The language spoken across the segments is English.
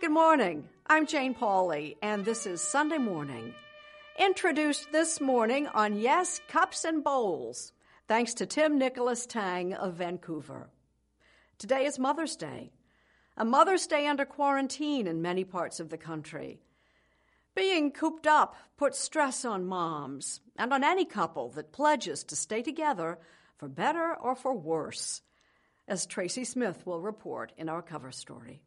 Good morning. I'm Jane Pauley, and this is Sunday Morning. Introduced this morning on Yes, Cups and Bowls, thanks to Tim Nicholas Tang of Vancouver. Today is Mother's Day, a Mother's Day under quarantine in many parts of the country. Being cooped up puts stress on moms and on any couple that pledges to stay together for better or for worse, as Tracy Smith will report in our cover story.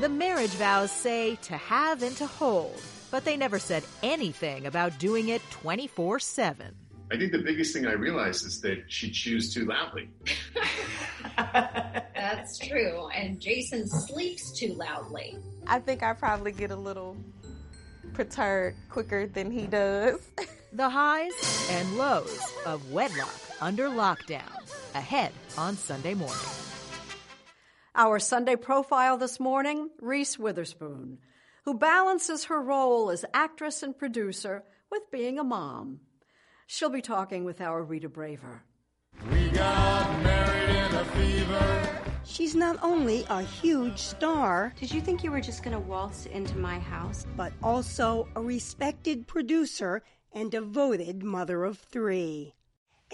The marriage vows say to have and to hold, but they never said anything about doing it 24/7. I think the biggest thing I realized is that she chews too loudly. That's true. And Jason sleeps too loudly. I think I probably get a little perturbed quicker than he does. The highs and lows of wedlock under lockdown, ahead on Sunday Morning. Our Sunday profile this morning, Reese Witherspoon, who balances her role as actress and producer with being a mom. She'll be talking with our Rita Braver. We got married in a fever. She's not only a huge star. Did you think you were just going to waltz into my house? But also a respected producer and devoted mother of three.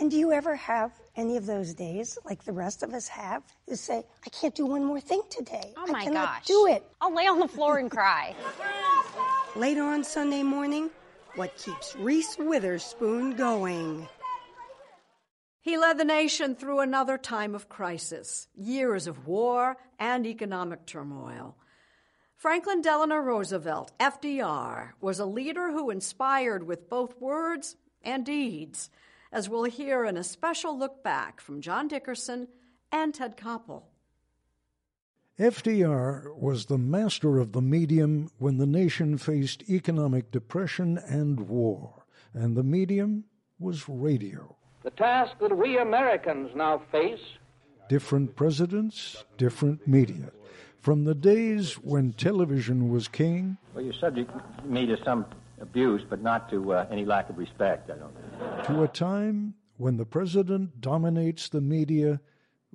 And do you ever have any of those days, like the rest of us have, to say, I can't do one more thing today. Oh, my gosh. I cannot do it. I'll lay on the floor and cry. Later on Sunday Morning, what keeps Reese Witherspoon going? He led the nation through another time of crisis, years of war and economic turmoil. Franklin Delano Roosevelt, FDR, was a leader who inspired with both words and deeds, as we'll hear in a special look back from John Dickerson and Ted Koppel. FDR was the master of the medium when the nation faced economic depression and war, and the medium was radio. The task that we Americans now face. Different presidents, different media. From the days when television was king. Well, you subject me to some abuse, but not to any lack of respect, I don't think. To a time when the president dominates the media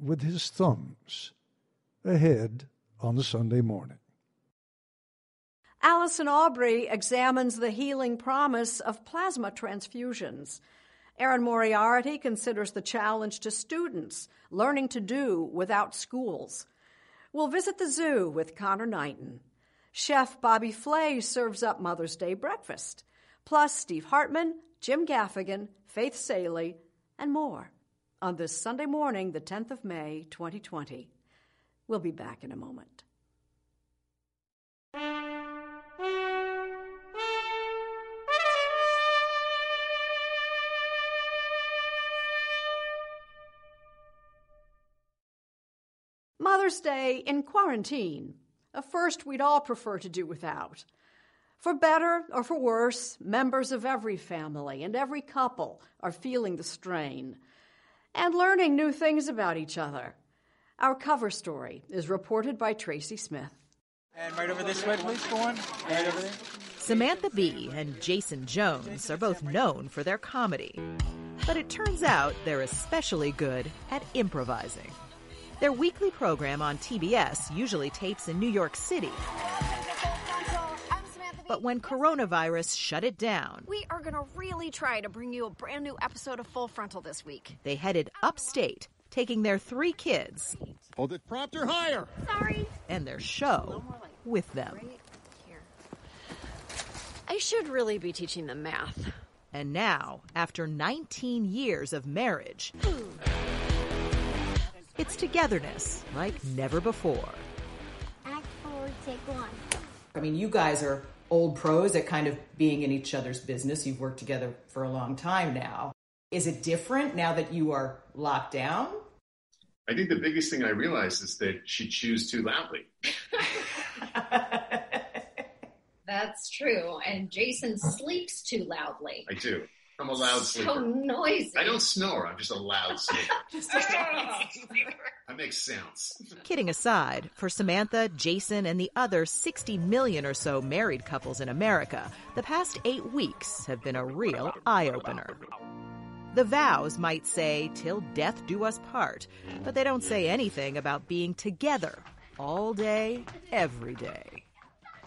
with his thumbs. Ahead on Sunday Morning. Allison Aubrey examines the healing promise of plasma transfusions. Erin Moriarty considers the challenge to students learning to do without schools. We'll visit the zoo with Connor Knighton. Chef Bobby Flay serves up Mother's Day breakfast. Plus Steve Hartman, Jim Gaffigan, Faith Saley, and more on this Sunday morning, the 10th of May, 2020. We'll be back in a moment. Mother's Day in quarantine, a first we'd all prefer to do without. For better or for worse, members of every family and every couple are feeling the strain and learning new things about each other. Our cover story is reported by Tracy Smith. And right over this way, please, go on. Right over there. Samantha B and Jason Jones are both known for their comedy, but it turns out they're especially good at improvising. Their weekly program on TBS usually tapes in New York City. But when coronavirus shut it down... We are going to really try to bring you a brand new episode of Full Frontal this week. They headed upstate, taking their three kids... Hold it prompter higher! Sorry! ...and their show with them. Right here. I should really be teaching them math. And now, after 19 years of marriage... It's togetherness like never before. Act 4, take 1. I mean, you guys are old pros at kind of being in each other's business. You've worked together for a long time now. Is it different now that you are locked down? I think the biggest thing I realized is that she chews too loudly. That's true. And Jason sleeps too loudly. I do. I'm a loud sleeper. So noisy. I don't snore. I'm just a loud sleeper. I make sounds. Kidding aside, for Samantha, Jason, and the other 60 million or so married couples in America, the past 8 weeks have been a real eye-opener. The vows might say, till death do us part, but they don't say anything about being together all day, every day.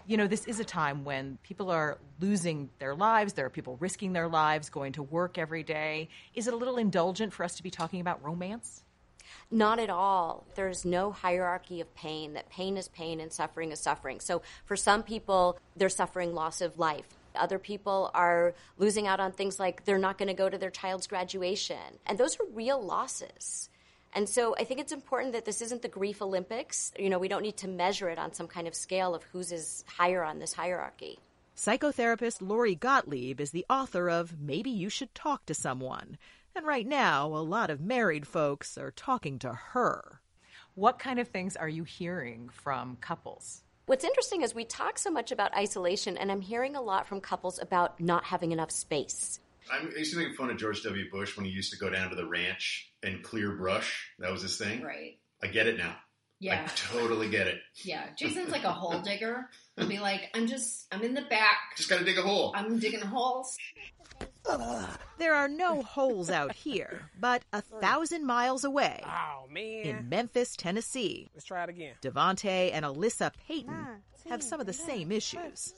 You know, this is a time when people are losing their lives. There are people risking their lives, going to work every day. Is it a little indulgent for us to be talking about romance? Not at all. There's no hierarchy of pain, that pain is pain and suffering is suffering. So for some people, they're suffering loss of life. Other people are losing out on things like they're not going to go to their child's graduation. And those are real losses. And so I think it's important that this isn't the grief Olympics. You know, we don't need to measure it on some kind of scale of whose is higher on this hierarchy. Psychotherapist Lori Gottlieb is the author of Maybe You Should Talk to Someone. And right now, a lot of married folks are talking to her. What kind of things are you hearing from couples? What's interesting is we talk so much about isolation, and I'm hearing a lot from couples about not having enough space. I used to make fun of George W. Bush when he used to go down to the ranch and clear brush. That was his thing. Right. I get it now. Yeah. I totally get it. Yeah. Jason's like a hole digger. He'll be like, I'm in the back. Just got to dig a hole. I'm digging holes. There are no holes out here, but 1,000 miles away. Oh, man. In Memphis, Tennessee. Let's try it again. Devontae and Alyssa Payton have some of the same issues.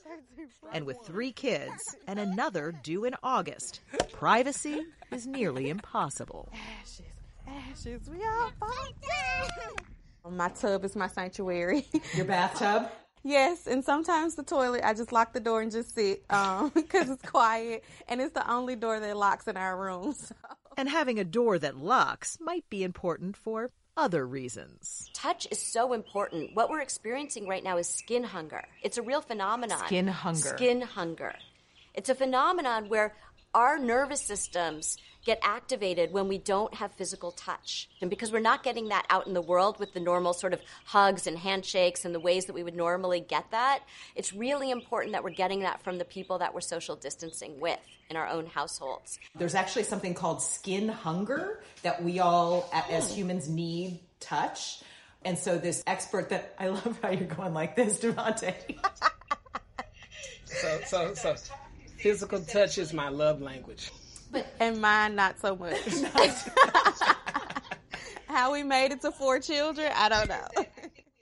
And with three kids and another due in August, privacy is nearly impossible. Ashes, ashes, we all fight down. My tub is my sanctuary. Your bathtub? Yes, and sometimes the toilet, I just lock the door and just sit because it's quiet, and it's the only door that locks in our room. So. And having a door that locks might be important for other reasons. Touch is so important. What we're experiencing right now is skin hunger. It's a real phenomenon. Skin hunger. Skin hunger. It's a phenomenon where our nervous systems get activated when we don't have physical touch. And because we're not getting that out in the world with the normal sort of hugs and handshakes and the ways that we would normally get that, it's really important that we're getting that from the people that we're social distancing with in our own households. There's actually something called skin hunger that we all, as humans, need touch. And so this expert that... I love how you're going like this, Devontae. Physical touch is my love language. But and mine, not so much. Not so much. How we made it to 4 children, I don't know.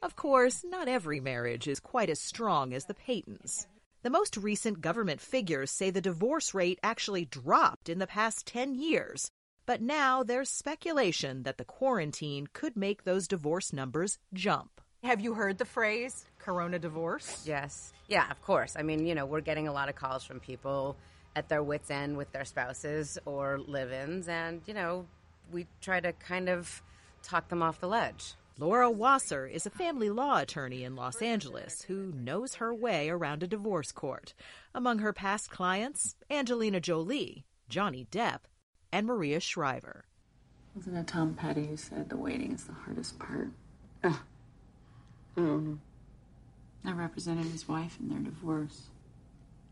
Of course, not every marriage is quite as strong as the Paytons. The most recent government figures say the divorce rate actually dropped in the past 10 years. But now there's speculation that the quarantine could make those divorce numbers jump. Have you heard the phrase, corona divorce? Yes. Yeah, of course. I mean, you know, we're getting a lot of calls from people at their wits' end with their spouses or live-ins. And, you know, we try to kind of talk them off the ledge. Laura Wasser is a family law attorney in Los Angeles who knows her way around a divorce court. Among her past clients, Angelina Jolie, Johnny Depp, and Maria Shriver. Wasn't that Tom Petty who said the waiting is the hardest part? Ugh. I represented his wife in their divorce.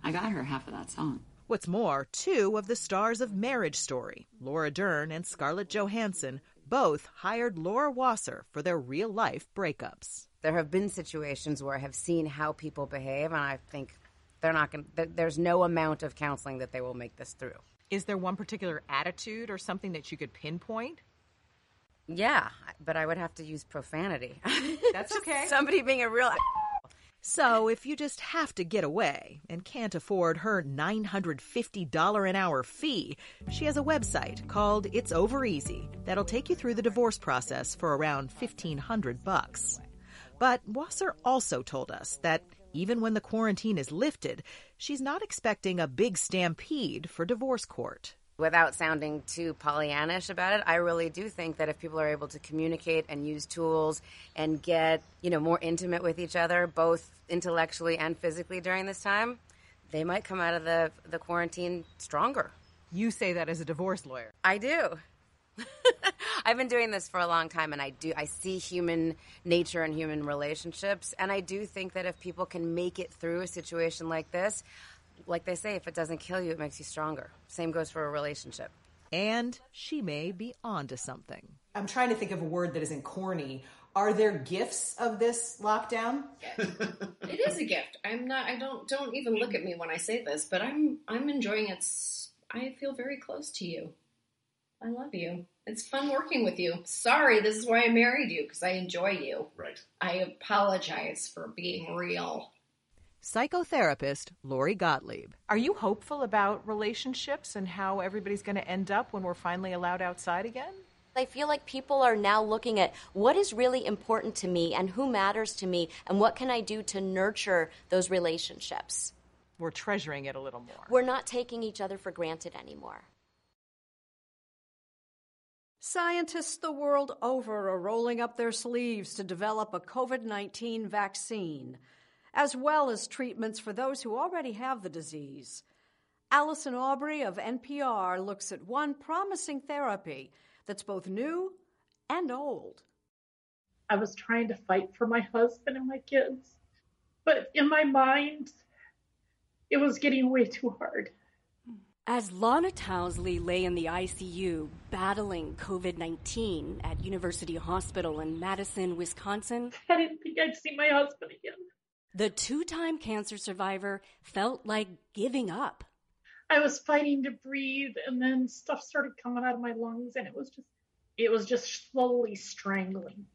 I got her half of that song. What's more, 2 of the stars of Marriage Story, Laura Dern and Scarlett Johansson, both hired Laura Wasser for their real-life breakups. There have been situations where I have seen how people behave, and I think they're not going. There's no amount of counseling that they will make this through. Is there one particular attitude or something that you could pinpoint? Yeah, but I would have to use profanity. That's okay. Somebody being a real So if you just have to get away and can't afford her $950 an hour fee, she has a website called It's Over Easy that'll take you through the divorce process for around $1,500. But Wasser also told us that even when the quarantine is lifted, she's not expecting a big stampede for divorce court. Without sounding too Pollyannish about it, I really do think that if people are able to communicate and use tools and get, you know, more intimate with each other, both intellectually and physically during this time, they might come out of the quarantine stronger. You say that as a divorce lawyer. I do. I've been doing this for a long time, and I see human nature and human relationships, and I do think that if people can make it through a situation like this, like they say, if it doesn't kill you, it makes you stronger. Same goes for a relationship. And she may be onto something. I'm trying to think of a word that isn't corny. Are there gifts of this lockdown? It is a gift. I don't even look at me when I say this, but I'm enjoying it. I feel very close to you. I love you. It's fun working with you. Sorry, this is why I married you, because I enjoy you. Right. I apologize for being real. Psychotherapist Lori Gottlieb. Are you hopeful about relationships and how everybody's going to end up when we're finally allowed outside again? I feel like people are now looking at what is really important to me and who matters to me and what can I do to nurture those relationships. We're treasuring it a little more. We're not taking each other for granted anymore. Scientists the world over are rolling up their sleeves to develop a COVID-19 vaccine, as well as treatments for those who already have the disease. Allison Aubrey of NPR looks at one promising therapy that's both new and old. I was trying to fight for my husband and my kids, but in my mind, it was getting way too hard. As Lana Towsley lay in the ICU battling COVID-19 at University Hospital in Madison, Wisconsin, I didn't think I'd see my husband again. The 2-time cancer survivor felt like giving up. I was fighting to breathe, and then stuff started coming out of my lungs, and it was just slowly strangling.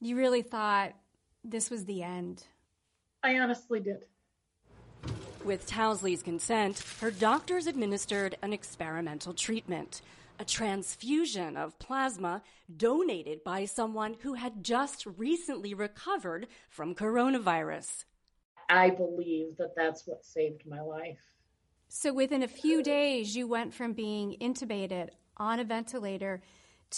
You really thought this was the end? I honestly did. With Towsley's consent, her doctors administered an experimental treatment, a transfusion of plasma donated by someone who had just recently recovered from coronavirus. I believe that that's what saved my life. So within a few days, you went from being intubated on a ventilator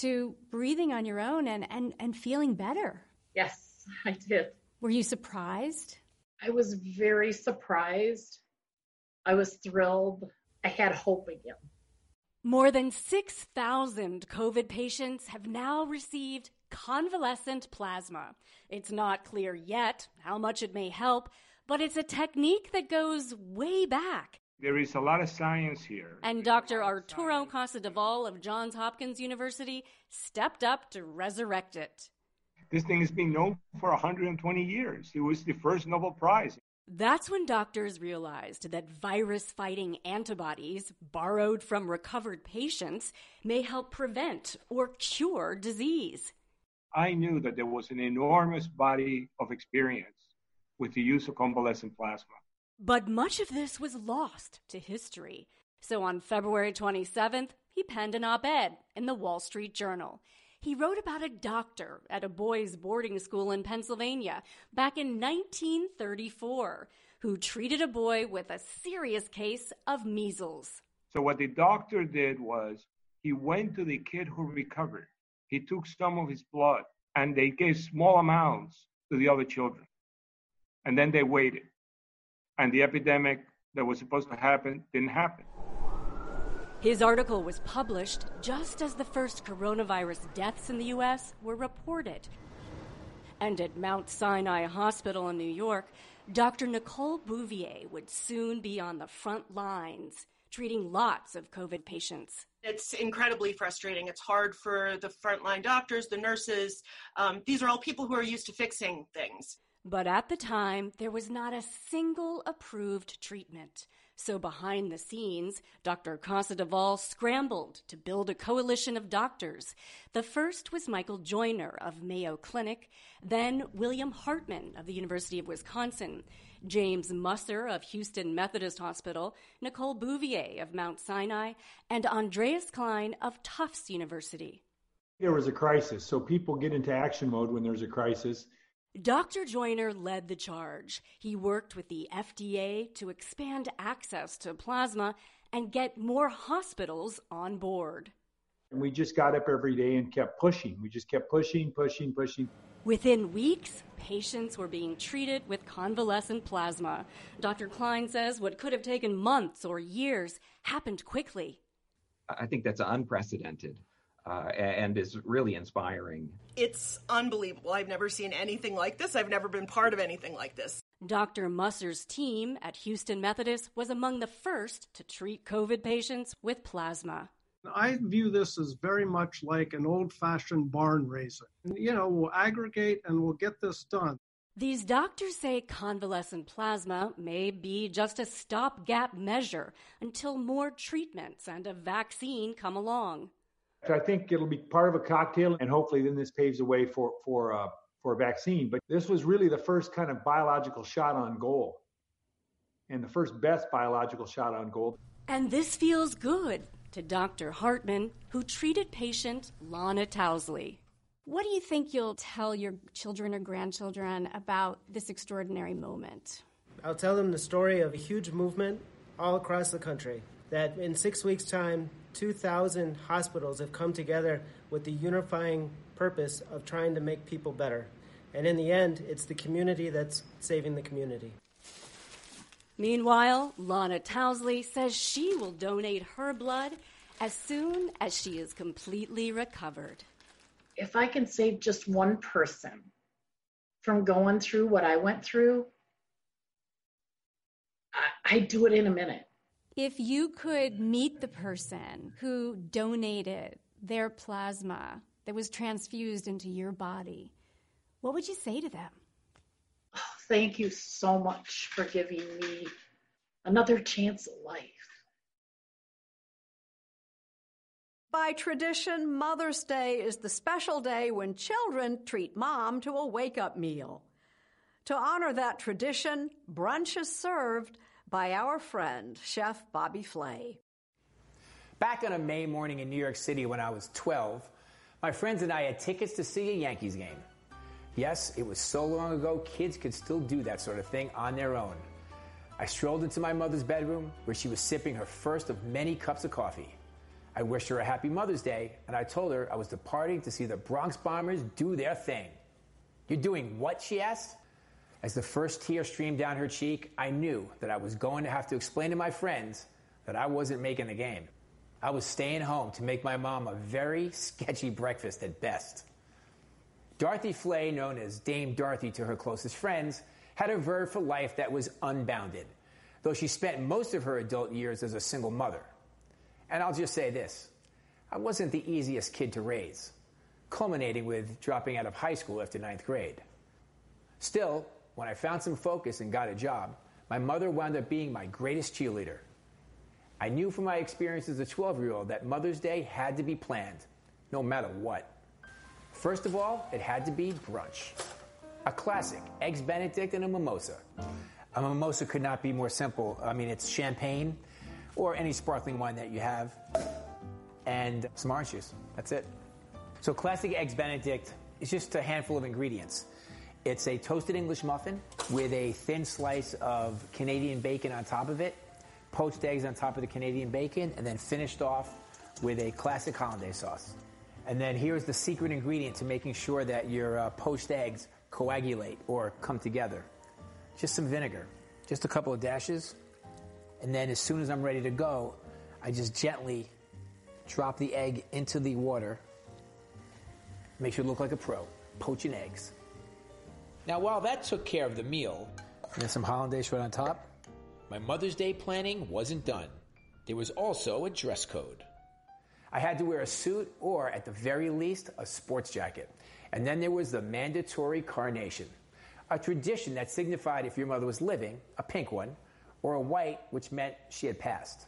to breathing on your own and feeling better. Yes, I did. Were you surprised? I was very surprised. I was thrilled. I had hope again. More than 6,000 COVID patients have now received convalescent plasma. It's not clear yet how much it may help, but it's a technique that goes way back. There is a lot of science here. And Dr. Arturo Casadevall of Johns Hopkins University stepped up to resurrect it. This thing has been known for 120 years. It was the first Nobel Prize. That's when doctors realized that virus-fighting antibodies borrowed from recovered patients may help prevent or cure disease. I knew that there was an enormous body of experience with the use of convalescent plasma. But much of this was lost to history. So on February 27th, he penned an op-ed in the Wall Street Journal. He wrote about a doctor at a boys' boarding school in Pennsylvania back in 1934 who treated a boy with a serious case of measles. So what the doctor did was he went to the kid who recovered. He took some of his blood, and they gave small amounts to the other children. And then they waited. And the epidemic that was supposed to happen didn't happen. His article was published just as the first coronavirus deaths in the U.S. were reported. And at Mount Sinai Hospital in New York, Dr. Nicole Bouvier would soon be on the front lines, treating lots of COVID patients. It's incredibly frustrating. It's hard for the frontline doctors, the nurses. These are all people who are used to fixing things. But at the time, there was not a single approved treatment. So behind the scenes, Dr. Casa-Deval scrambled to build a coalition of doctors. The first was Michael Joyner of Mayo Clinic, then William Hartman of the University of Wisconsin, James Musser of Houston Methodist Hospital, Nicole Bouvier of Mount Sinai, and Andreas Klein of Tufts University. There was a crisis, so people get into action mode when there's a crisis. Dr. Joyner led the charge. He worked with the FDA to expand access to plasma and get more hospitals on board. And we just got up every day and kept pushing. We just kept pushing. Within weeks, patients were being treated with convalescent plasma. Dr. Klein says what could have taken months or years happened quickly. I think that's unprecedented. And is really inspiring. It's unbelievable. I've never seen anything like this. I've never been part of anything like this. Dr. Musser's team at Houston Methodist was among the first to treat COVID patients with plasma. I view this as very much like an old-fashioned barn raising. You know, we'll aggregate and we'll get this done. These doctors say convalescent plasma may be just a stopgap measure until more treatments and a vaccine come along. I think it'll be part of a cocktail, and hopefully then this paves the way for a vaccine. But this was really the first kind of biological shot on goal, and the first best biological shot on goal. And this feels good to Dr. Hartman, who treated patient Lana Towsley. What do you think you'll tell your children or grandchildren about this extraordinary moment? I'll tell them the story of a huge movement all across the country, that in 6 weeks' time, 2,000 hospitals have come together with the unifying purpose of trying to make people better. And in the end, it's the community that's saving the community. Meanwhile, Lana Towsley says she will donate her blood as soon as she is completely recovered. If I can save just one person from going through what I went through, I'd do it in a minute. If you could meet the person who donated their plasma that was transfused into your body, what would you say to them? Oh, thank you so much for giving me another chance at life. By tradition, Mother's Day is the special day when children treat mom to a wake-up meal. To honor that tradition, brunch is served by our friend, Chef Bobby Flay. Back on a May morning in New York City when I was 12, my friends and I had tickets to see a Yankees game. Yes, it was so long ago, kids could still do that sort of thing on their own. I strolled into my mother's bedroom where she was sipping her first of many cups of coffee. I wished her a happy Mother's Day, and I told her I was departing to see the Bronx Bombers do their thing. "You're doing what?" she asked. As the first tear streamed down her cheek, I knew that I was going to have to explain to my friends that I wasn't making the game. I was staying home to make my mom a very sketchy breakfast at best. Dorothy Flay, known as Dame Dorothy to her closest friends, had a verve for life that was unbounded, though she spent most of her adult years as a single mother. And I'll just say this, I wasn't the easiest kid to raise, culminating with dropping out of high school after ninth grade. Still, When I found some focus and got a job, my mother wound up being my greatest cheerleader. I knew from my experience as a 12-year-old that Mother's Day had to be planned, no matter what. First of all, it had to be brunch. A classic, Eggs Benedict and a mimosa. A mimosa could not be more simple. I mean, it's champagne or any sparkling wine that you have and some orange juice. That's it. So classic Eggs Benedict is just a handful of ingredients. It's a toasted English muffin with a thin slice of Canadian bacon on top of it, poached eggs on top of the Canadian bacon, and then finished off with a classic hollandaise sauce. And then here's the secret ingredient to making sure that your poached eggs coagulate or come together. Just some vinegar, just a couple of dashes, and then as soon as I'm ready to go, I just gently drop the egg into the water. Makes you look like a pro, poaching eggs. Now, while that took care of the meal, and then some hollandaise right on top, my Mother's Day planning wasn't done. There was also a dress code. I had to wear a suit or, at the very least, a sports jacket. And then there was the mandatory carnation, a tradition that signified if your mother was living, a pink one, or a white, which meant she had passed.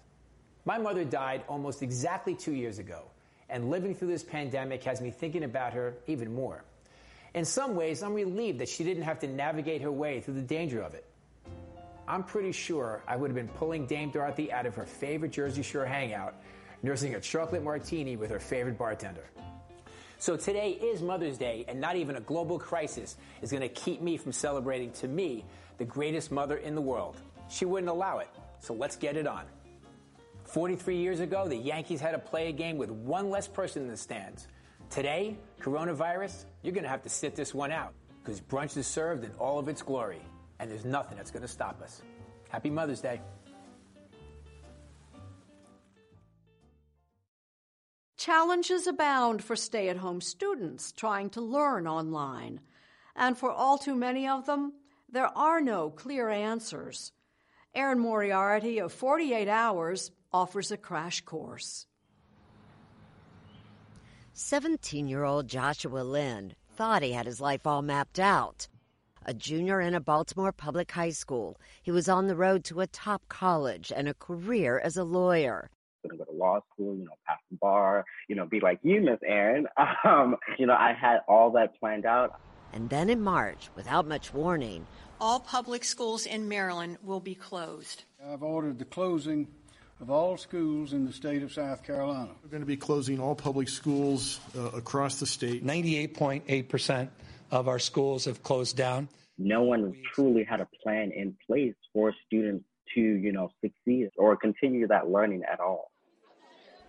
My mother died almost exactly 2 years ago, and living through this pandemic has me thinking about her even more. In some ways, I'm relieved that she didn't have to navigate her way through the danger of it. I'm pretty sure I would have been pulling Dame Dorothy out of her favorite Jersey Shore hangout, nursing a chocolate martini with her favorite bartender. So today is Mother's Day, and not even a global crisis is going to keep me from celebrating, to me, the greatest mother in the world. She wouldn't allow it, so let's get it on. 43 years ago, the Yankees had to play a game with one less person in the stands. Today, coronavirus, you're going to have to sit this one out, because brunch is served in all of its glory, and there's nothing that's going to stop us. Happy Mother's Day. Challenges abound for stay-at-home students trying to learn online, and for all too many of them, there are no clear answers. Erin Moriarty of 48 Hours offers a crash course. 17-year-old Joshua Lind thought he had his life all mapped out. A junior in a Baltimore public high school, he was on the road to a top college and a career as a lawyer. Going to go to law school, pass the bar, be like you, Miss Erin. I had all that planned out. And then in March, without much warning, all public schools in Maryland will be closed. I've ordered the closing of all schools in the state of South Carolina. We're going to be closing all public schools across the state. 98.8% of our schools have closed down. No one truly had a plan in place for students to, succeed or continue that learning at all.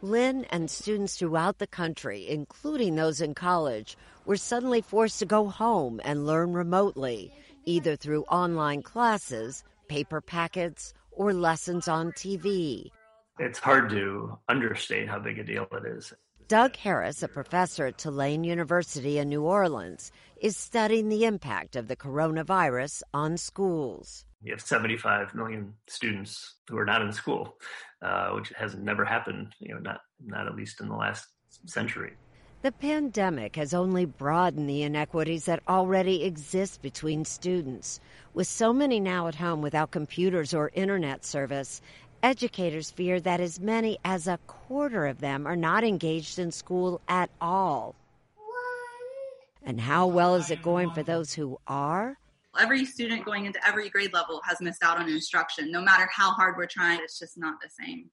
Lynn and students throughout the country, including those in college, were suddenly forced to go home and learn remotely, either through online classes, paper packets, or lessons on TV. It's hard to understate how big a deal it is. Doug Harris, a professor at Tulane University in New Orleans, is studying the impact of the coronavirus on schools. You have 75 million students who are not in school, which has never happened, not at least in the last century. The pandemic has only broadened the inequities that already exist between students. With so many now at home without computers or internet service, educators fear that as many as a quarter of them are not engaged in school at all. And how well is it going for those who are? Every student going into every grade level has missed out on instruction. No matter how hard we're trying, it's just not the same.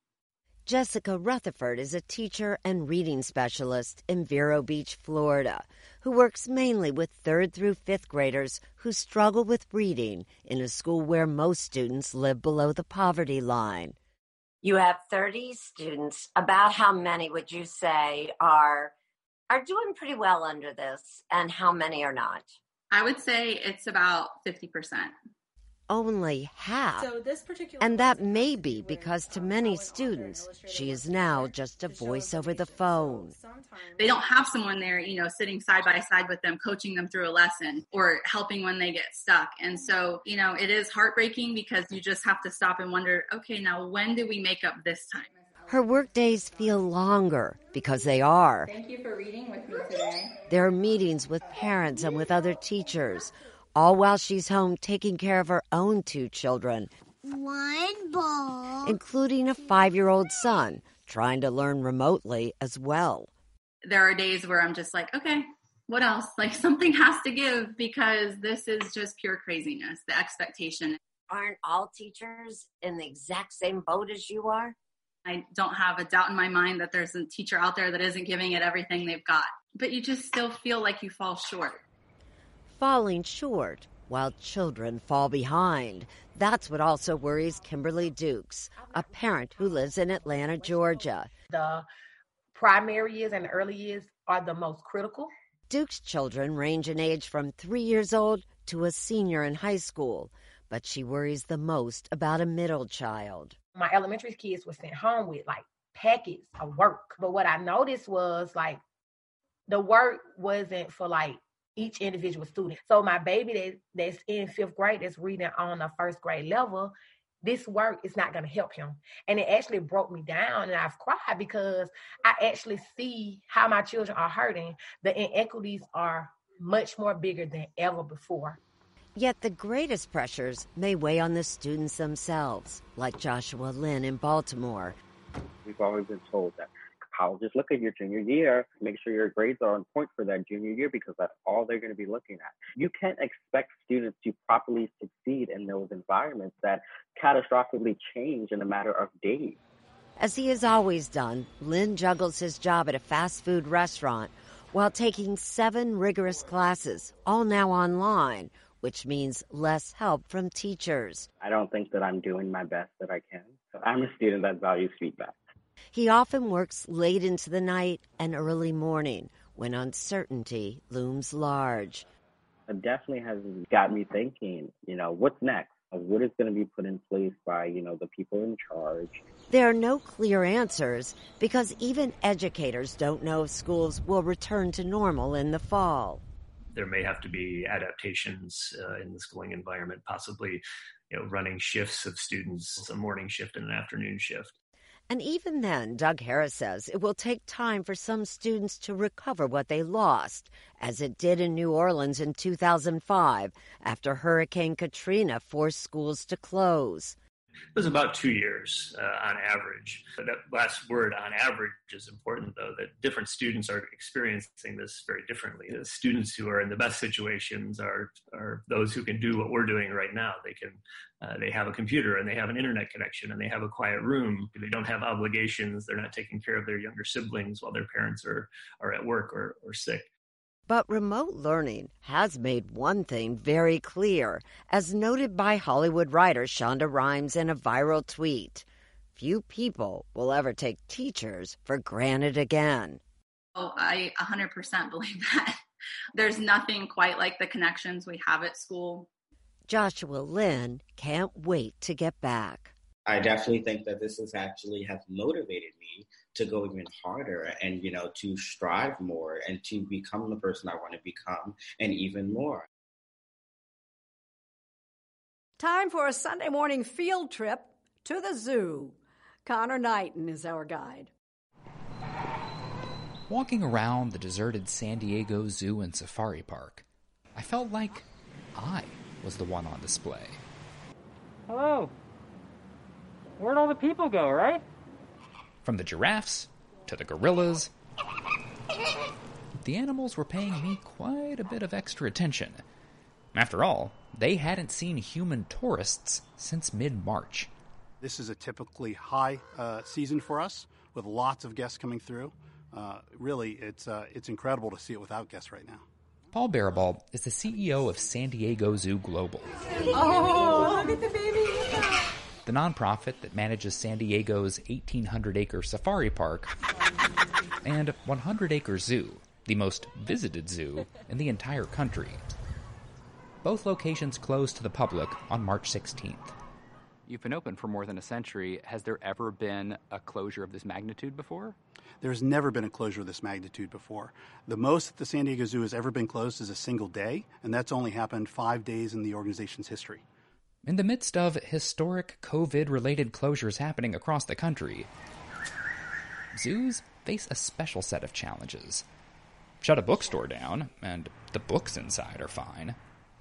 Jessica Rutherford is a teacher and reading specialist in Vero Beach, Florida, who works mainly with 3rd through 5th graders who struggle with reading in a school where most students live below the poverty line. You have 30 students. About how many would you say are doing pretty well under this, and how many are not? I would say it's about 50%. Only half. So this particular, and that may be because to many students, she is now just a voice over the phone. They don't have someone there, sitting side by side with them, coaching them through a lesson or helping when they get stuck. And so, it is heartbreaking because you just have to stop and wonder, okay, now when do we make up this time? Her workdays feel longer because they are. Thank you for reading with me today. There are meetings with parents and with other teachers, all while she's home taking care of her own two children. One ball. Including a 5-year-old son, trying to learn remotely as well. There are days where I'm just like, okay, what else? Like, something has to give, because this is just pure craziness, the expectation. Aren't all teachers in the exact same boat as you are? I don't have a doubt in my mind that there's a teacher out there that isn't giving it everything they've got. But you just still feel like you fall short. Falling short while children fall behind. That's what also worries Kimberly Dukes, a parent who lives in Atlanta, Georgia. The primary years and early years are the most critical. Dukes' children range in age from 3 years old to a senior in high school. But she worries the most about a middle child. My elementary kids were sent home with like packets of work. But what I noticed was like the work wasn't for like each individual student. So my baby that's in fifth grade, that's reading on a first grade level, this work is not going to help him. And it actually broke me down, and I've cried because I actually see how my children are hurting. The inequities are much more bigger than ever before. Yet the greatest pressures may weigh on the students themselves, like Joshua Lind in Baltimore. We've always been told that colleges look at your junior year, make sure your grades are on point for that junior year, because that's all they're going to be looking at. You can't expect students to properly succeed in those environments that catastrophically change in a matter of days. As he has always done, Lind juggles his job at a fast food restaurant while taking 7 rigorous classes, all now online, which means less help from teachers. I don't think that I'm doing my best that I can. I'm a student that values feedback. He often works late into the night and early morning when uncertainty looms large. It definitely has got me thinking, what's next? What is going to be put in place by, the people in charge? There are no clear answers because even educators don't know if schools will return to normal in the fall. There may have to be adaptations in the schooling environment, possibly running shifts of students, a morning shift and an afternoon shift. And even then, Doug Harris says it will take time for some students to recover what they lost, as it did in New Orleans in 2005 after Hurricane Katrina forced schools to close. It was about 2 years on average. But that last word, on average, is important, though, that different students are experiencing this very differently. The students who are in the best situations are those who can do what we're doing right now. They have a computer, and they have an internet connection, and they have a quiet room. They don't have obligations. They're not taking care of their younger siblings while their parents are at work or sick. But remote learning has made one thing very clear, as noted by Hollywood writer Shonda Rhimes in a viral tweet. Few people will ever take teachers for granted again. Oh, I 100% believe that. There's nothing quite like the connections we have at school. Joshua Lind can't wait to get back. I definitely think that this has actually have motivated me to go even harder and, to strive more and to become the person I want to become and even more. Time for a Sunday morning field trip to the zoo. Connor Knighton is our guide. Walking around the deserted San Diego Zoo and Safari Park, I felt like I was the one on display. Hello. Where'd all the people go, right? From the giraffes to the gorillas, the animals were paying me quite a bit of extra attention. After all, they hadn't seen human tourists since mid-March. This is a typically high season for us, with lots of guests coming through. Really, it's incredible to see it without guests right now. Paul Baribault is the CEO of San Diego Zoo Global. Oh, look at the baby! The nonprofit that manages San Diego's 1,800-acre safari park and 100-acre zoo, the most visited zoo in the entire country. Both locations closed to the public on March 16th. You've been open for more than a century. Has there ever been a closure of this magnitude before? There's never been a closure of this magnitude before. The most that the San Diego Zoo has ever been closed is a single day, and that's only happened 5 days in the organization's history. In the midst of historic COVID-related closures happening across the country, zoos face a special set of challenges. Shut a bookstore down, and the books inside are fine,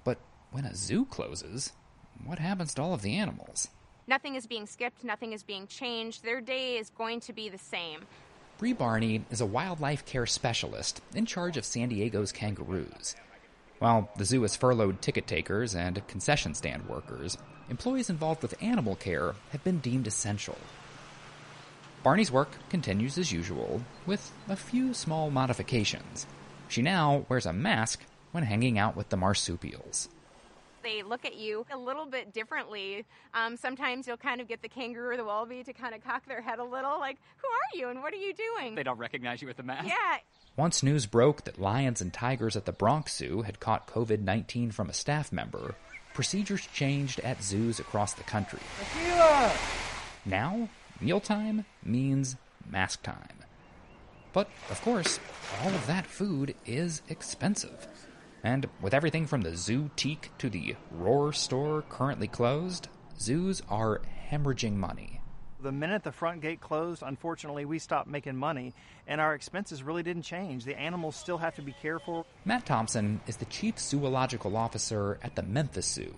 but When a zoo closes, what happens to all of the animals? Nothing is being skipped, nothing is being changed. Their day is going to be the same. Bree Barney is a wildlife care specialist in charge of San Diego's kangaroos. While the zoo has furloughed ticket takers and concession stand workers, employees involved with animal care have been deemed essential. Barney's work continues as usual, with a few small modifications. She now wears a mask when hanging out with the marsupials. They look at you a little bit differently. Sometimes you'll kind of get the kangaroo or the wallaby to kind of cock their head a little, like, who are you and what are you doing? They don't recognize you with the mask. Yeah. Once news broke that lions and tigers at the Bronx Zoo had caught COVID-19 from a staff member, procedures changed at zoos across the country. Tequila! Now, mealtime means mask time. But, of course, all of that food is expensive. And with everything from the Zootique to the Roar store currently closed, zoos are hemorrhaging money. The minute the front gate closed, unfortunately, we stopped making money, and our expenses really didn't change. The animals still have to be cared for. Matt Thompson is the chief zoological officer at the Memphis Zoo,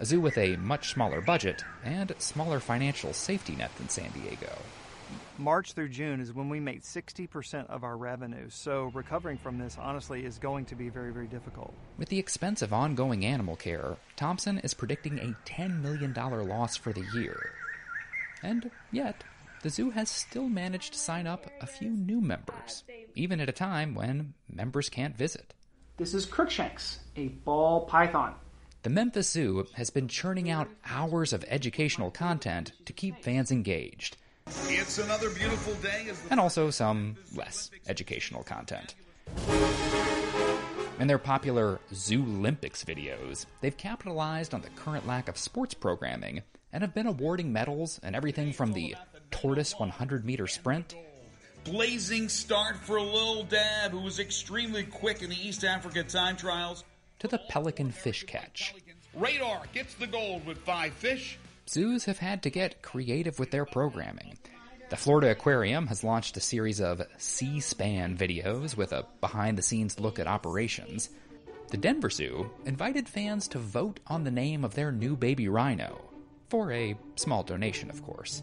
a zoo with a much smaller budget and smaller financial safety net than San Diego. March through June is when we make 60% of our revenue, so recovering from this, honestly, is going to be very, very difficult. With the expense of ongoing animal care, Thompson is predicting a $10 million loss for the year. And yet, the zoo has still managed to sign up a few new members, even at a time when members can't visit. This is Crookshanks, a ball python. The Memphis Zoo has been churning out hours of educational content to keep fans engaged. It's another beautiful day. And also some less educational content. In their popular Zoolympics videos, they've capitalized on the current lack of sports programming and have been awarding medals and everything from the tortoise 100-meter sprint. Blazing start for Lil Dab, who was extremely quick in the East Africa time trials. To the pelican fish catch. Radar gets the gold with 5 fish. Zoos have had to get creative with their programming. The Florida Aquarium has launched a series of C-SPAN videos with a behind-the-scenes look at operations. The Denver Zoo invited fans to vote on the name of their new baby rhino, for a small donation, of course.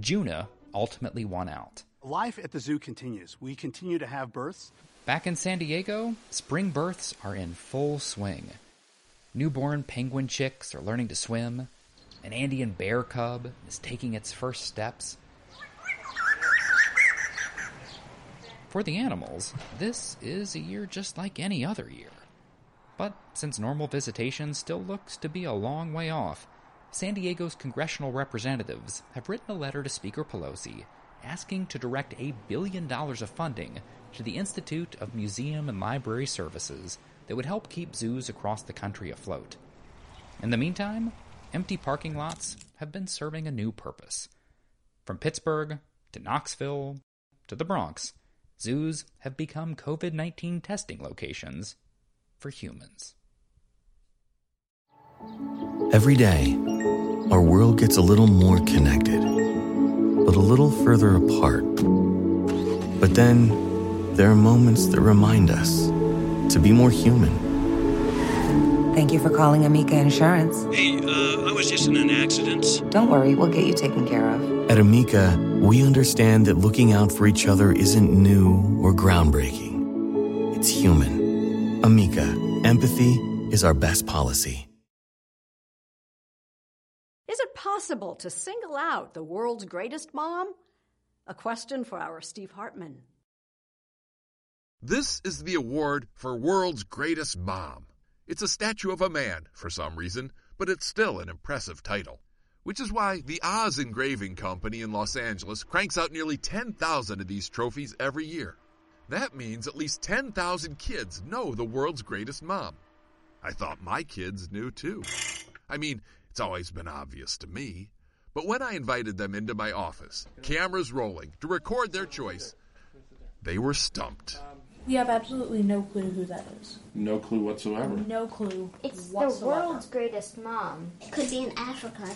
Juna ultimately won out. Life at the zoo continues. We continue to have births. Back in San Diego, spring births are in full swing. Newborn penguin chicks are learning to swim. An Andean bear cub is taking its first steps. For the animals, this is a year just like any other year. But since normal visitation still looks to be a long way off, San Diego's congressional representatives have written a letter to Speaker Pelosi asking to direct $1 billion of funding to the Institute of Museum and Library Services that would help keep zoos across the country afloat. In the meantime, empty parking lots have been serving a new purpose. From Pittsburgh to Knoxville to the Bronx, zoos have become COVID-19 testing locations for humans. Every day, our world gets a little more connected, but a little further apart. But then, there are moments that remind us to be more human. Thank you for calling Amica Insurance. Hey, I was just in an accident. Don't worry, we'll get you taken care of. At Amica, we understand that looking out for each other isn't new or groundbreaking. It's human. Amica, empathy is our best policy. Is it possible to single out the world's greatest mom? A question for our Steve Hartman. This is the award for World's Greatest Mom. It's a statue of a man, for some reason, but it's still an impressive title. Which is why the Oz Engraving Company in Los Angeles cranks out nearly 10,000 of these trophies every year. That means at least 10,000 kids know the world's greatest mom. I thought my kids knew too. I mean, it's always been obvious to me. But when I invited them into my office, cameras rolling, to record their choice, they were stumped. We have absolutely no clue who that is. No clue whatsoever. No clue. It's whatsoever. The world's greatest mom. It could be in Africa.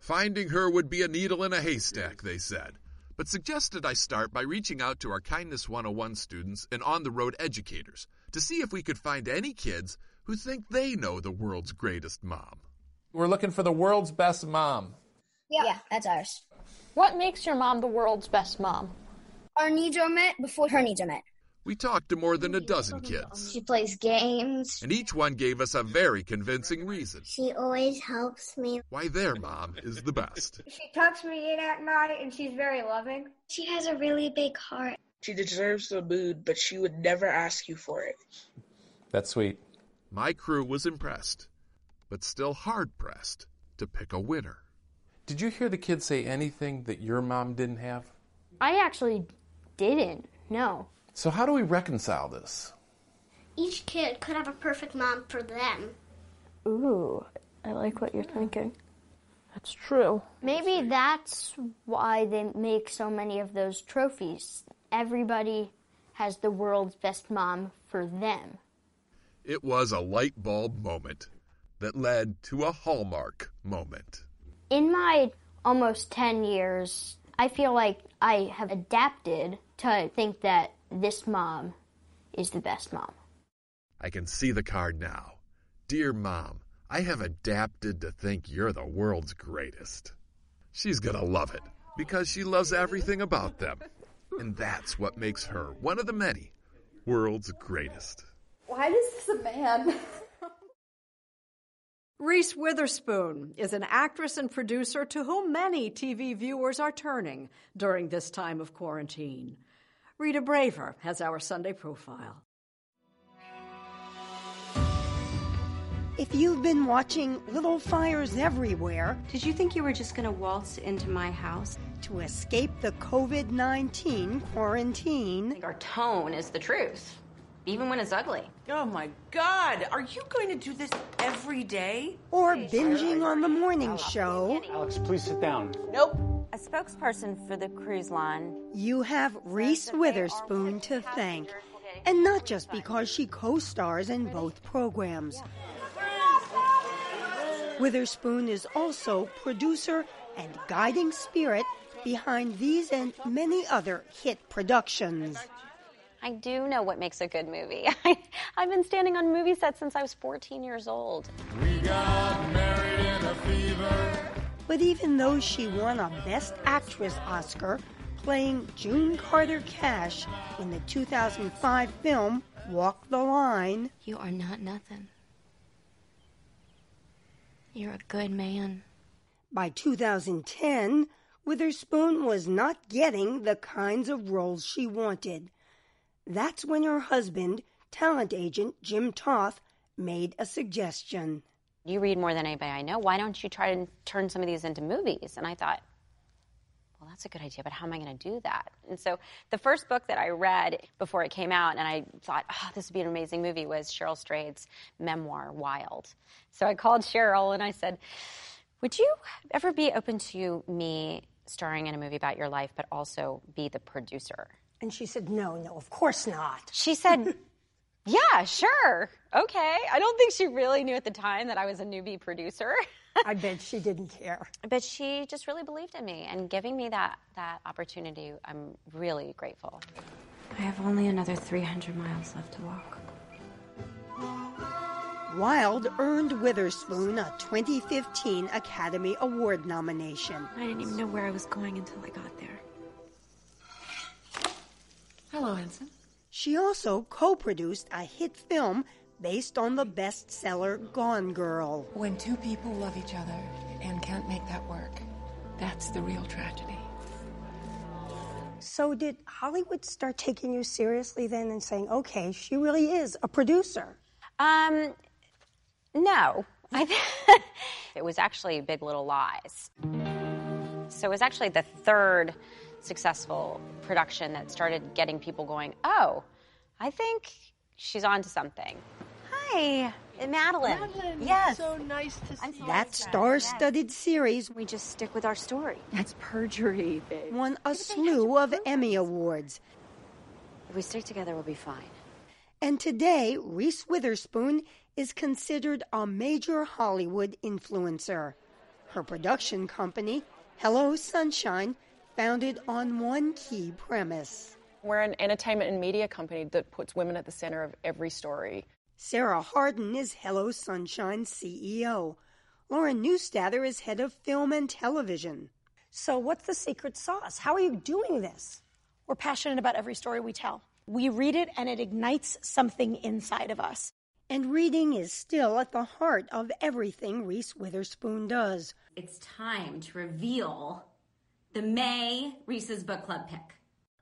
Finding her would be a needle in a haystack, they said. but suggested I start by reaching out to our Kindness 101 students and on-the-road educators to see if we could find any kids who think they know the world's greatest mom. We're looking for the world's best mom. Yeah, that's ours. What makes your mom the world's best mom? Our needs are met before her needs are met. We talked to more than a dozen kids. She plays games. And each one gave us a very convincing reason. She always helps me. Why their mom is the best. She tucks me in at night and she's very loving. She has a really big heart. She deserves the mood, but she would never ask you for it. That's sweet. My crew was impressed, but still hard-pressed to pick a winner. Did you hear the kids say anything that your mom didn't have? I actually didn't, no. So how do we reconcile this? Each kid could have a perfect mom for them. Ooh, I like what you're thinking. That's true. Maybe that's why they make so many of those trophies. Everybody has the world's best mom for them. It was a light bulb moment that led to a Hallmark moment. In my almost 10 years, I feel like I have adapted to think that this mom is the best mom. I can see the card now. Dear Mom, I have adapted to think you're the world's greatest. She's gonna love it because she loves everything about them. And that's what makes her one of the many world's greatest. Why is this a man? Reese Witherspoon is an actress and producer to whom many TV viewers are turning during this time of quarantine. Rita Braver has our Sunday profile. If you've been watching little fires everywhere... Did you think you were just going to waltz into my house? To escape the COVID-19 quarantine... I think our tone is the truth. Even when it's ugly. Oh, my God. Are you going to do this every day? Or binging on the morning show. Alex, please sit down. Nope. A spokesperson for the cruise line. You have Reese Witherspoon to thank. And not just because she co-stars in both programs. Witherspoon is also producer and guiding spirit behind these and many other hit productions. I do know what makes a good movie. I've been standing on movie sets since I was 14 years old. We got married in a fever. But even though she won a Best Actress Oscar playing June Carter Cash in the 2005 film Walk the Line... You are not nothing. You're a good man. By 2010, Witherspoon was not getting the kinds of roles she wanted. That's when her husband, talent agent Jim Toth, made a suggestion. You read more than anybody I know. Why don't you try to turn some of these into movies? And I thought, well, that's a good idea, but how am I going to do that? And so the first book that I read before it came out, and I thought, oh, this would be an amazing movie, was Cheryl Strayed's memoir, Wild. So I called Cheryl and I said, would you ever be open to me starring in a movie about your life, but also be the producer? And she said, no, of course not. She said, yeah, sure, okay. I don't think she really knew at the time that I was a newbie producer. I bet she didn't care. But she just really believed in me, and giving me that opportunity, I'm really grateful. I have only another 300 miles left to walk. Wild earned Witherspoon a 2015 Academy Award nomination. I didn't even know where I was going until I got there. Hello, Henson. She also co-produced a hit film based on the bestseller Gone Girl. When two people love each other and can't make that work, that's the real tragedy. So did Hollywood start taking you seriously then and saying, okay, she really is a producer? No. It was actually Big Little Lies. So it was actually the third successful production that started getting people going, oh, I think she's on to something. Hi, Madeline. Yes. So nice to see you. That star-studded series... We just stick with our story. That's perjury, babe. ...won a slew of Emmy Awards. If we stick together, we'll be fine. And today, Reese Witherspoon is considered a major Hollywood influencer. Her production company, Hello Sunshine... founded on one key premise. We're an entertainment and media company that puts women at the center of every story. Sarah Harden is Hello Sunshine CEO. Lauren Neustather is head of film and television. So what's the secret sauce? How are you doing this? We're passionate about every story we tell. We read it and it ignites something inside of us. And reading is still at the heart of everything Reese Witherspoon does. It's time to reveal the May Reese's Book Club pick.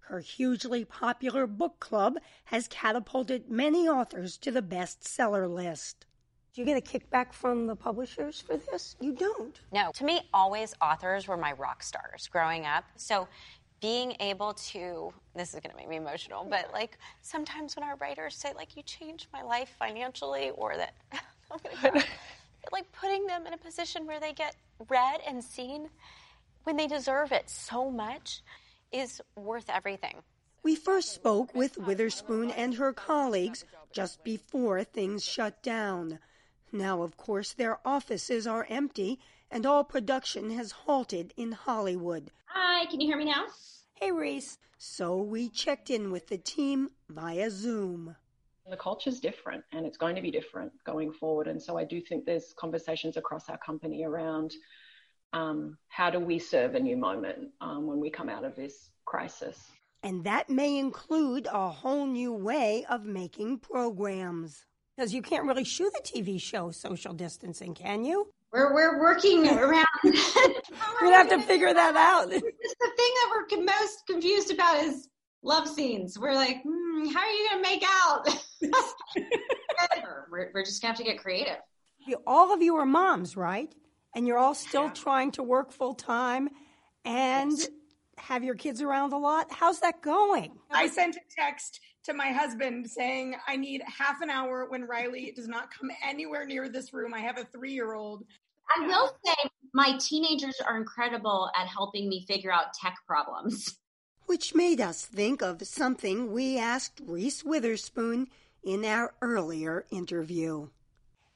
Her hugely popular book club has catapulted many authors to the bestseller list. Do you get a kickback from the publishers for this? You don't. No. To me, always authors were my rock stars growing up. So being able to, this is going to make me emotional, but like sometimes when our writers say like you changed my life financially or that, I'm going to cry, but like putting them in a position where they get read and seen when they deserve it so much is worth everything. We first spoke with Witherspoon and her colleagues just before things shut down. Now, of course, their offices are empty and all production has halted in Hollywood. Hi, can you hear me now? Hey, Reese. So we checked in with the team via Zoom. The culture's different and it's going to be different going forward. And so I do think there's conversations across our company around how do we serve a new moment when we come out of this crisis. And that may include a whole new way of making programs. Because you can't really shoot a TV show social distancing, can you? We're working around. We'd have to figure that out. The thing that we're most confused about is love scenes. We're like, how are you going to make out? We're just going to have to get creative. All of you are moms, right? And you're all still trying to work full time and have your kids around a lot. How's that going? I sent a text to my husband saying, I need half an hour when Riley does not come anywhere near this room. I have a 3-year-old. I will say my teenagers are incredible at helping me figure out tech problems. Which made us think of something we asked Reese Witherspoon in our earlier interview.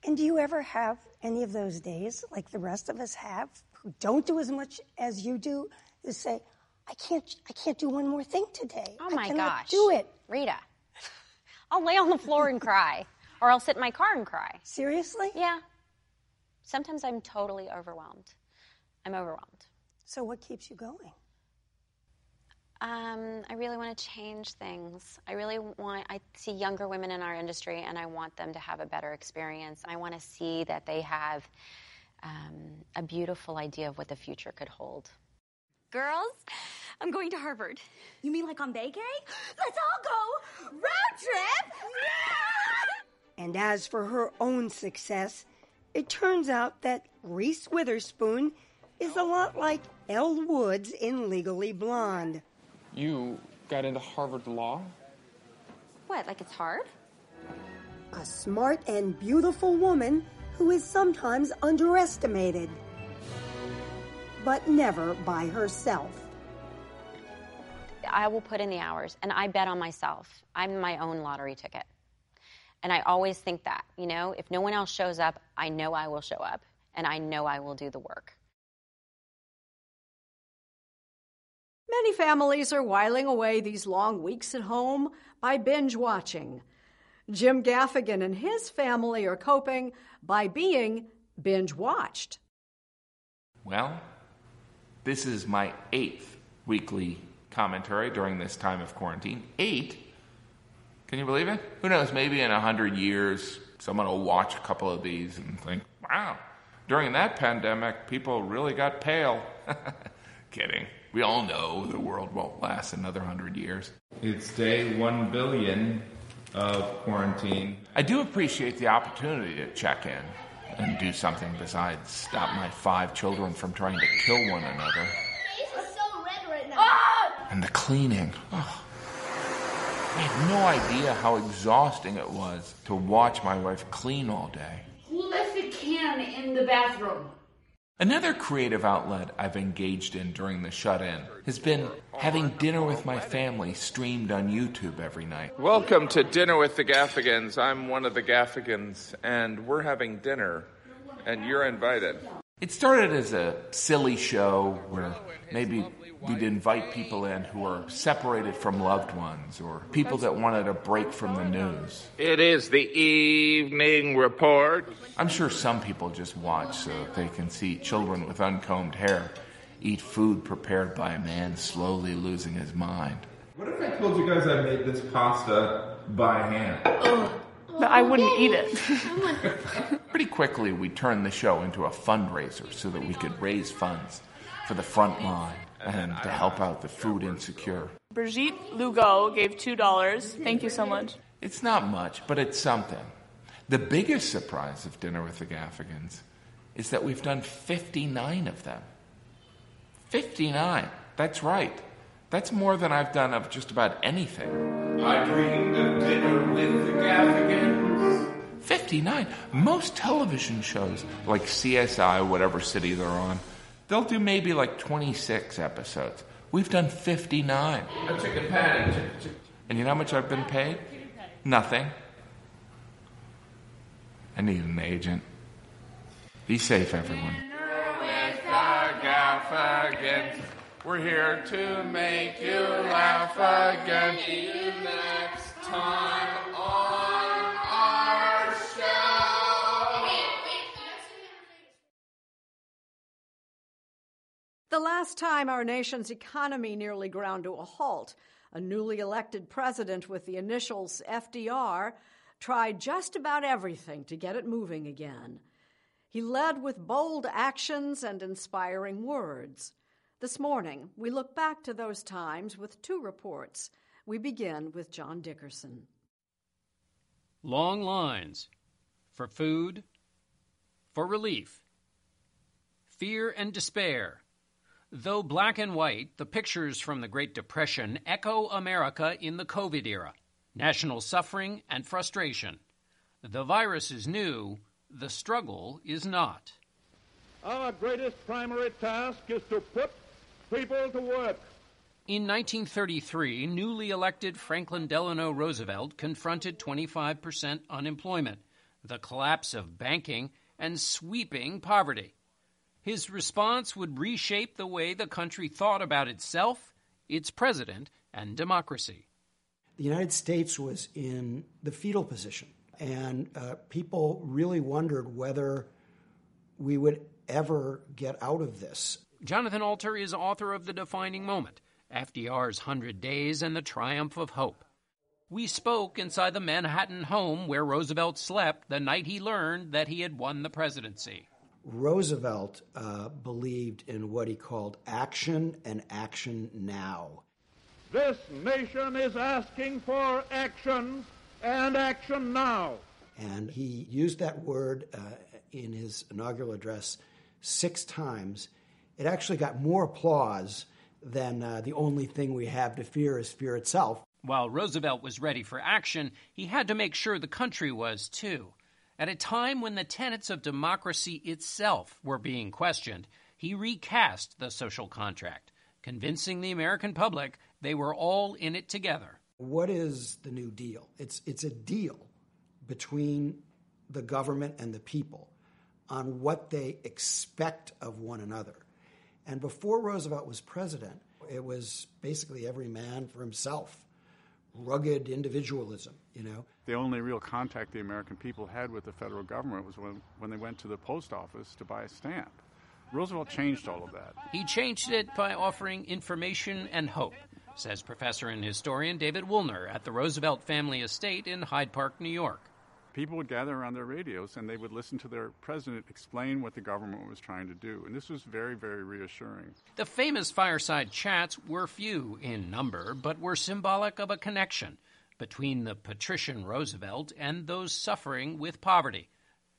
And do you ever have any of those days, like the rest of us have, who don't do as much as you do, to say, I can't do one more thing today. Oh my gosh. I cannot do it. Rita, I'll lay on the floor and cry, or I'll sit in my car and cry. Seriously? Yeah. Sometimes I'm totally overwhelmed. So what keeps you going? I really want to change things. I see younger women in our industry, and I want them to have a better experience. I want to see that they have a beautiful idea of what the future could hold. Girls, I'm going to Harvard. You mean like on vacay? Let's all go road trip! Yeah! And as for her own success, it turns out that Reese Witherspoon is a lot like Elle Woods in Legally Blonde. You got into Harvard Law? What, like it's hard? A smart and beautiful woman who is sometimes underestimated. But never by herself. I will put in the hours, and I bet on myself. I'm my own lottery ticket. And I always think that, you know, if no one else shows up, I know I will show up, and I know I will do the work. Many families are whiling away these long weeks at home by binge watching. Jim Gaffigan and his family are coping by being binge watched. Well, this is my 8th weekly commentary during this time of quarantine. 8? Can you believe it? Who knows, maybe in 100 years, someone will watch a couple of these and think, wow, during that pandemic, people really got pale. Kidding. We all know the world won't last another 100 years. It's day 1 billion of quarantine. I do appreciate the opportunity to check in and do something besides stop my 5 children from trying to kill one another. Your face is so red right now. Ah! And the cleaning. Oh. I had no idea how exhausting it was to watch my wife clean all day. Who left a can in the bathroom? Another creative outlet I've engaged in during the shut-in has been having dinner with my family streamed on YouTube every night. Welcome to Dinner with the Gaffigans. I'm one of the Gaffigans, and we're having dinner, and you're invited. It started as a silly show where maybe we'd invite people in who are separated from loved ones or people that wanted a break from the news. It is the evening report. I'm sure some people just watch so that they can see children with uncombed hair eat food prepared by a man slowly losing his mind. What if I told you guys I made this pasta by hand? But I wouldn't eat it. Pretty quickly, we turned the show into a fundraiser so that we could raise funds for the front line and to help out the food insecure. Brigitte Lugo gave $2. Thank you so much. It's not much, but it's something. The biggest surprise of Dinner with the Gaffigans is that we've done 59 of them. 59. That's right. That's more than I've done of just about anything. I dreamed of dinner with the Gaffigans. 59. Most television shows, like CSI, whatever city they're on, they'll do maybe like 26 episodes. We've done 59. A chicken patty. And you know how much I've been paid? Nothing. I need an agent. Be safe, everyone. Dinner with the Gaffigans. We're here to make you laugh again. See you next time on our show. The last time our nation's economy nearly ground to a halt, a newly elected president with the initials FDR tried just about everything to get it moving again. He led with bold actions and inspiring words. This morning, we look back to those times with two reports. We begin with John Dickerson. Long lines for food, for relief, fear and despair. Though black and white, the pictures from the Great Depression echo America in the COVID era, national suffering and frustration. The virus is new, the struggle is not. Our greatest primary task is to put people to work. In 1933, newly elected Franklin Delano Roosevelt confronted 25% unemployment, the collapse of banking, and sweeping poverty. His response would reshape the way the country thought about itself, its president, and democracy. The United States was in the fetal position, and people really wondered whether we would ever get out of this. Jonathan Alter is author of The Defining Moment, FDR's 100 Days and the Triumph of Hope. We spoke inside the Manhattan home where Roosevelt slept the night he learned that he had won the presidency. Roosevelt believed in what he called action and action now. This nation is asking for action and action now. And he used that word in his inaugural address 6 times. It actually got more applause than the only thing we have to fear is fear itself. While Roosevelt was ready for action, he had to make sure the country was too. At a time when the tenets of democracy itself were being questioned, he recast the social contract, convincing the American public they were all in it together. What is the New Deal? It's a deal between the government and the people on what they expect of one another. And before Roosevelt was president, it was basically every man for himself, rugged individualism, you know. The only real contact the American people had with the federal government was when they went to the post office to buy a stamp. Roosevelt changed all of that. He changed it by offering information and hope, says professor and historian David Woolner at the Roosevelt family estate in Hyde Park, New York. People would gather around their radios and they would listen to their president explain what the government was trying to do. And this was very, very reassuring. The famous fireside chats were few in number, but were symbolic of a connection between the patrician Roosevelt and those suffering with poverty.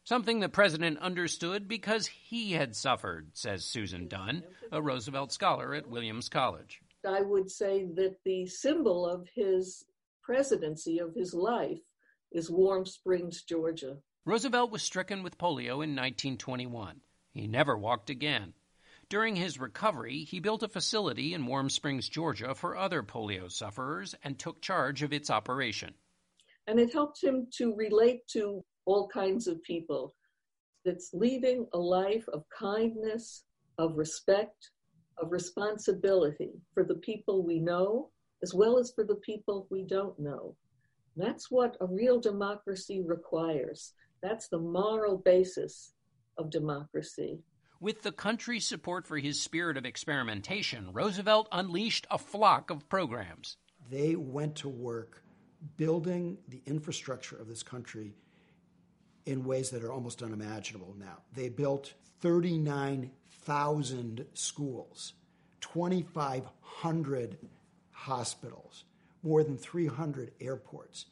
Something the president understood because he had suffered, says Susan Dunn, a Roosevelt scholar at Williams College. I would say that the symbol of his presidency, of his life, is Warm Springs, Georgia. Roosevelt was stricken with polio in 1921. He never walked again. During his recovery, he built a facility in Warm Springs, Georgia for other polio sufferers and took charge of its operation. And it helped him to relate to all kinds of people. that's leading a life of kindness, of respect, of responsibility for the people we know, as well as for the people we don't know. That's what a real democracy requires. That's the moral basis of democracy. With the country's support for his spirit of experimentation, Roosevelt unleashed a flock of programs. They went to work building the infrastructure of this country in ways that are almost unimaginable now. They built 39,000 schools, 2,500 hospitals, more than 300 airports,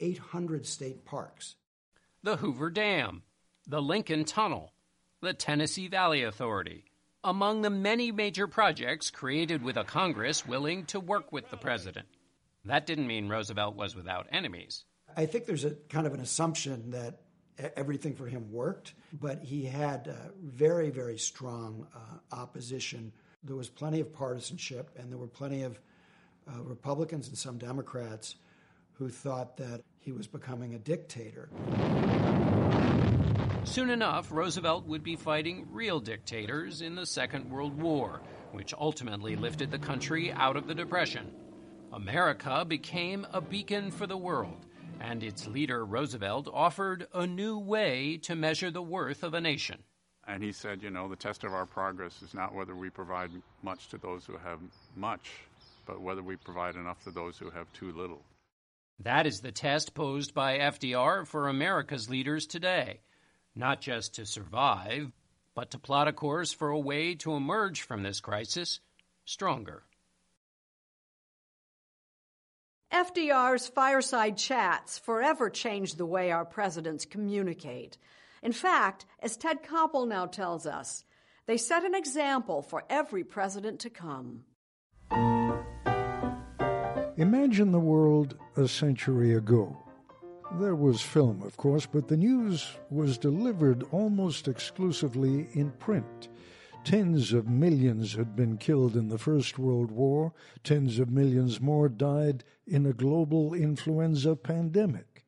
800 state parks. The Hoover Dam, the Lincoln Tunnel, the Tennessee Valley Authority, among the many major projects created with a Congress willing to work with the president. That didn't mean Roosevelt was without enemies. I think there's a kind of an assumption that everything for him worked, but he had very, very strong opposition. There was plenty of partisanship, and there were plenty of Republicans and some Democrats who thought that he was becoming a dictator. Soon enough, Roosevelt would be fighting real dictators in the Second World War, which ultimately lifted the country out of the Depression. America became a beacon for the world, and its leader, Roosevelt, offered a new way to measure the worth of a nation. And he said, you know, the test of our progress is not whether we provide much to those who have much, but whether we provide enough to those who have too little. That is the test posed by FDR for America's leaders today, not just to survive, but to plot a course for a way to emerge from this crisis stronger. FDR's fireside chats forever changed the way our presidents communicate. In fact, as Ted Koppel now tells us, they set an example for every president to come. Imagine the world a century ago. There was film, of course, but the news was delivered almost exclusively in print. Tens of millions had been killed in the First World War. Tens of millions more died in a global influenza pandemic.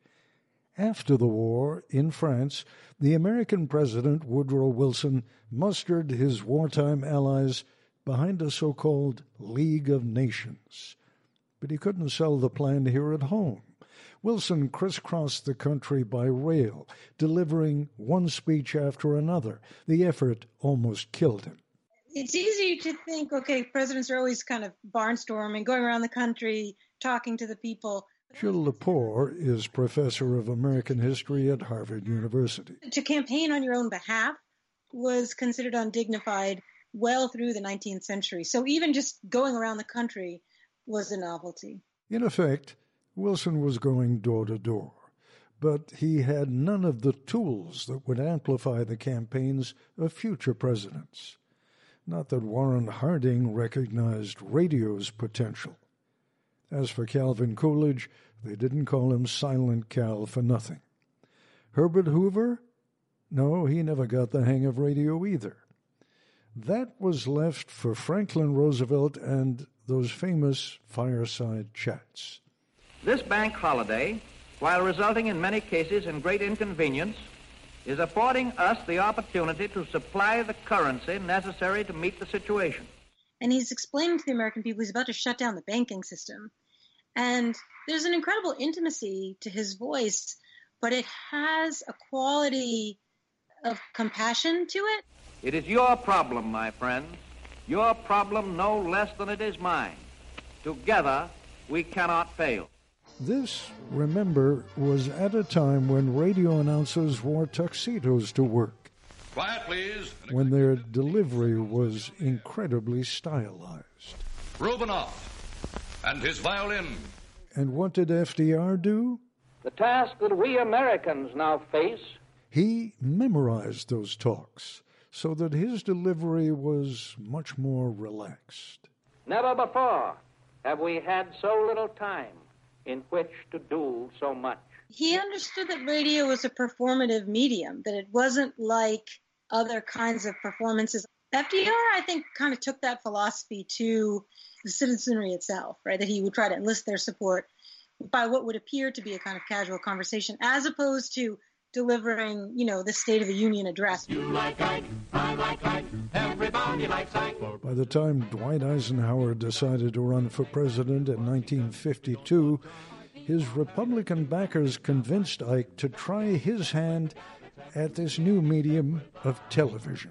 After the war, in France, the American president, Woodrow Wilson, mustered his wartime allies behind a so-called League of Nations. But he couldn't sell the plan here at home. Wilson crisscrossed the country by rail, delivering one speech after another. The effort almost killed him. It's easy to think, okay, presidents are always kind of barnstorming, going around the country, talking to the people. Jill Lepore is professor of American history at Harvard University. To campaign on your own behalf was considered undignified well through the 19th century. So even just going around the country was a novelty. In effect, Wilson was going door to door, but he had none of the tools that would amplify the campaigns of future presidents. Not that Warren Harding recognized radio's potential. As for Calvin Coolidge, they didn't call him Silent Cal for nothing. Herbert Hoover? No, he never got the hang of radio either. That was left for Franklin Roosevelt and those famous fireside chats. This bank holiday, while resulting in many cases in great inconvenience, is affording us the opportunity to supply the currency necessary to meet the situation. And he's explaining to the American people he's about to shut down the banking system. And there's an incredible intimacy to his voice, but it has a quality of compassion to it. It is your problem, my friends. Your problem no less than it is mine. Together, we cannot fail. This, remember, was at a time when radio announcers wore tuxedos to work. Quiet, please. When their delivery was incredibly stylized. Rubinoff and his violin. And what did FDR do? The task that we Americans now face. He memorized those talks, so that his delivery was much more relaxed. Never before have we had so little time in which to do so much. He understood that radio was a performative medium, that it wasn't like other kinds of performances. FDR, I think, kind of took that philosophy to the citizenry itself, right? That he would try to enlist their support by what would appear to be a kind of casual conversation, as opposed to delivering, you know, the State of the Union address. You like Ike, I like Ike, everybody likes Ike. By the time Dwight Eisenhower decided to run for president in 1952, his Republican backers convinced Ike to try his hand at this new medium of television.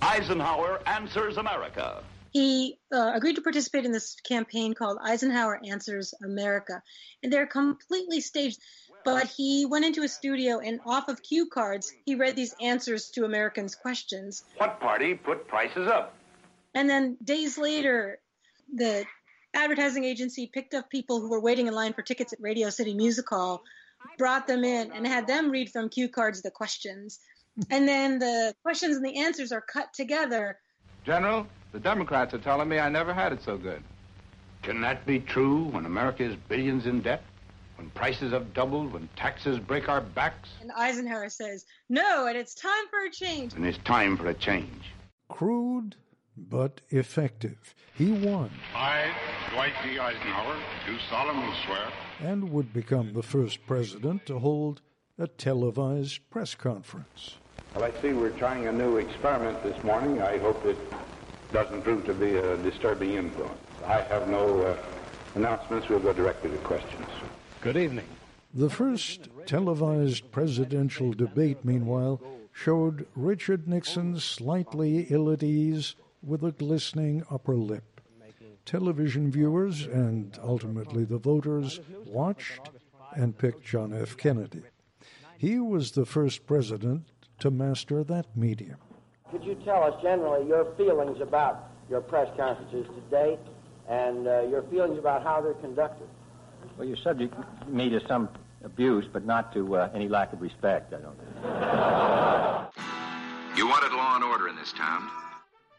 Eisenhower Answers America. He agreed to participate in this campaign called Eisenhower Answers America. And they're completely staged. But he went into a studio and off of cue cards, he read these answers to Americans' questions. What party put prices up? And then days later, the advertising agency picked up people who were waiting in line for tickets at Radio City Music Hall, brought them in, and had them read from cue cards the questions. And then the questions and the answers are cut together. General, the Democrats are telling me I never had it so good. Can that be true when America is billions in debt? When prices have doubled? When taxes break our backs? And Eisenhower says, no, and it's time for a change. And it's time for a change. Crude but effective. He won. I, Dwight D. Eisenhower, do solemnly swear. And would become the first president to hold a televised press conference. Well, I see we're trying a new experiment this morning. I hope it doesn't prove to be a disturbing influence. I have no announcements. We'll go directly to questions. Good evening. The first televised presidential debate, meanwhile, showed Richard Nixon slightly ill at ease with a glistening upper lip. Television viewers, and ultimately the voters, watched and picked John F. Kennedy. He was the first president to master that medium. Could you tell us generally your feelings about your press conferences today and your feelings about how they're conducted? Well, you're subject me to some abuse, but not to any lack of respect, I don't think. You wanted law and order in this town.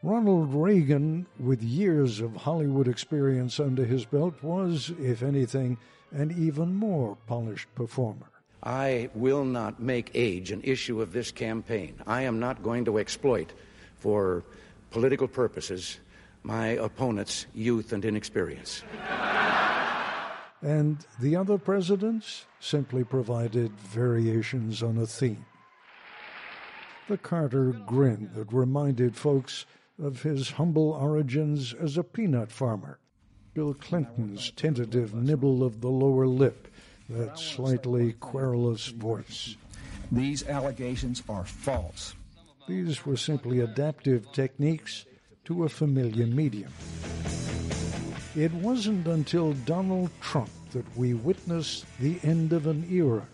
Ronald Reagan, with years of Hollywood experience under his belt, was, if anything, an even more polished performer. I will not make age an issue of this campaign. I am not going to exploit, for political purposes, my opponent's youth and inexperience. And the other presidents simply provided variations on a theme. The Carter grin that reminded folks of his humble origins as a peanut farmer. Bill Clinton's tentative nibble of the lower lip, that slightly querulous voice. These allegations are false. These were simply adaptive techniques to a familiar medium. It wasn't until Donald Trump that we witnessed the end of an era,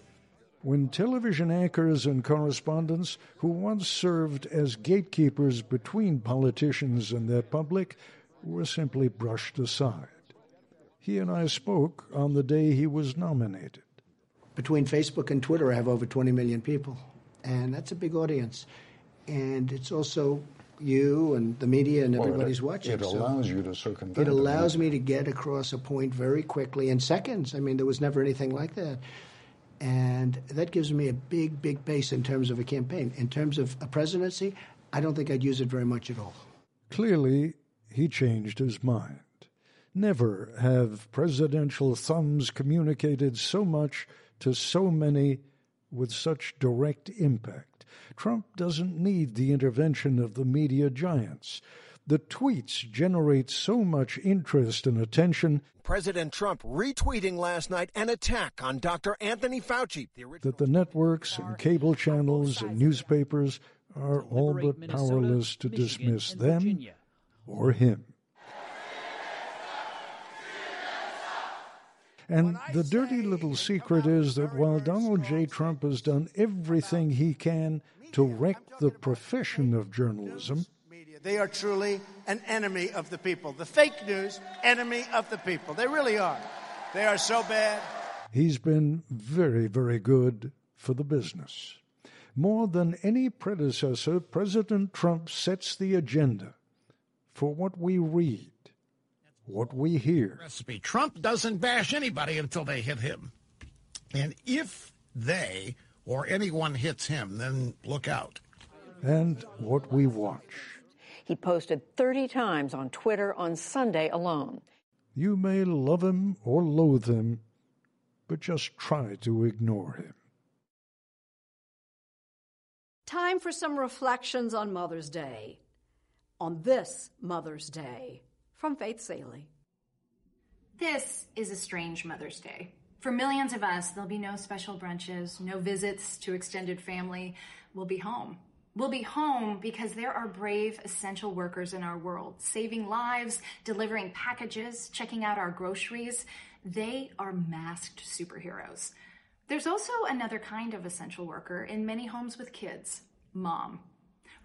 when television anchors and correspondents who once served as gatekeepers between politicians and their public were simply brushed aside. He and I spoke on the day he was nominated. Between Facebook and Twitter, I have over 20 million people, and that's a big audience. And it's also you and the media and everybody's watching. It allows you to circumvent. It allows me to get across a point very quickly in seconds. I mean, there was never anything like that. And that gives me a big, big base in terms of a campaign. In terms of a presidency, I don't think I'd use it very much at all. Clearly, he changed his mind. Never have presidential thumbs communicated so much to so many with such direct impact. Trump doesn't need the intervention of the media giants. The tweets generate so much interest and attention. President Trump retweeting last night an attack on Dr. Anthony Fauci. That the networks and cable channels and newspapers are all but powerless to dismiss them or him. And the dirty little secret is that while Donald J. Trump has done everything he can to wreck the profession of journalism, they are truly an enemy of the people. The fake news, enemy of the people. They really are. They are so bad. He's been very, very good for the business. More than any predecessor, President Trump sets the agenda for what we read, what we hear. Recipe. Trump doesn't bash anybody until they hit him. And if they or anyone hits him, then look out. And what we watch. He posted 30 times on Twitter on Sunday alone. You may love him or loathe him, but just try to ignore him. time for some reflections on Mother's Day, on this Mother's Day, from Faith Saley. This is a strange Mother's Day. For millions of us, there'll be no special brunches, no visits to extended family. We'll be home. We'll be home because there are brave, essential workers in our world, saving lives, delivering packages, checking out our groceries. They are masked superheroes. There's also another kind of essential worker in many homes with kids, mom.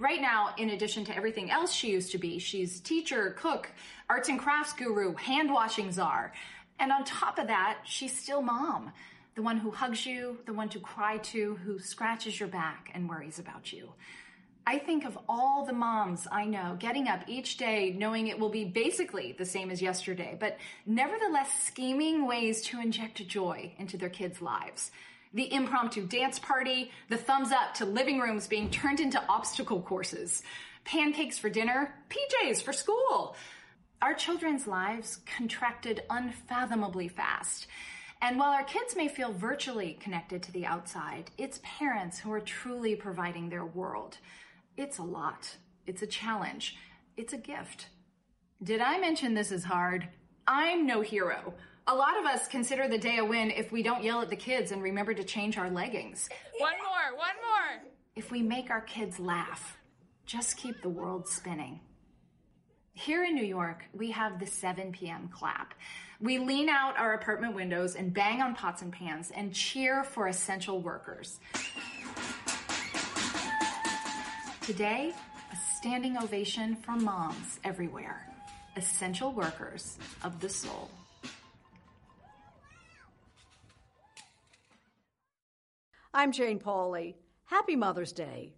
Right now, in addition to everything else she used to be, she's teacher, cook, arts and crafts guru, hand-washing czar. And on top of that, she's still mom, the one who hugs you, the one to cry to, who scratches your back and worries about you. I think of all the moms I know getting up each day knowing it will be basically the same as yesterday, but nevertheless scheming ways to inject joy into their kids' lives. The impromptu dance party, the thumbs up to living rooms being turned into obstacle courses, pancakes for dinner, PJs for school. Our children's lives contracted unfathomably fast. And while our kids may feel virtually connected to the outside, it's parents who are truly providing their world. It's a lot. It's a challenge. It's a gift. Did I mention this is hard? I'm no hero. A lot of us consider the day a win if we don't yell at the kids and remember to change our leggings. One more. If we make our kids laugh, just keep the world spinning. Here in New York, we have the 7 p.m. clap. We lean out our apartment windows and bang on pots and pans and cheer for essential workers. Today, a standing ovation for moms everywhere, essential workers of the soul. I'm Jane Pauley. Happy Mother's Day.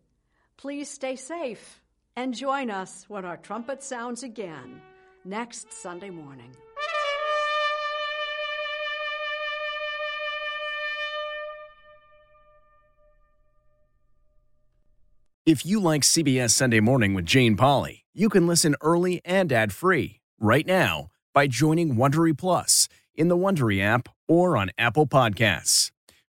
Please stay safe and join us when our trumpet sounds again next Sunday morning. If you like CBS Sunday Morning with Jane Pauley, you can listen early and ad-free right now by joining Wondery Plus in the Wondery app or on Apple Podcasts.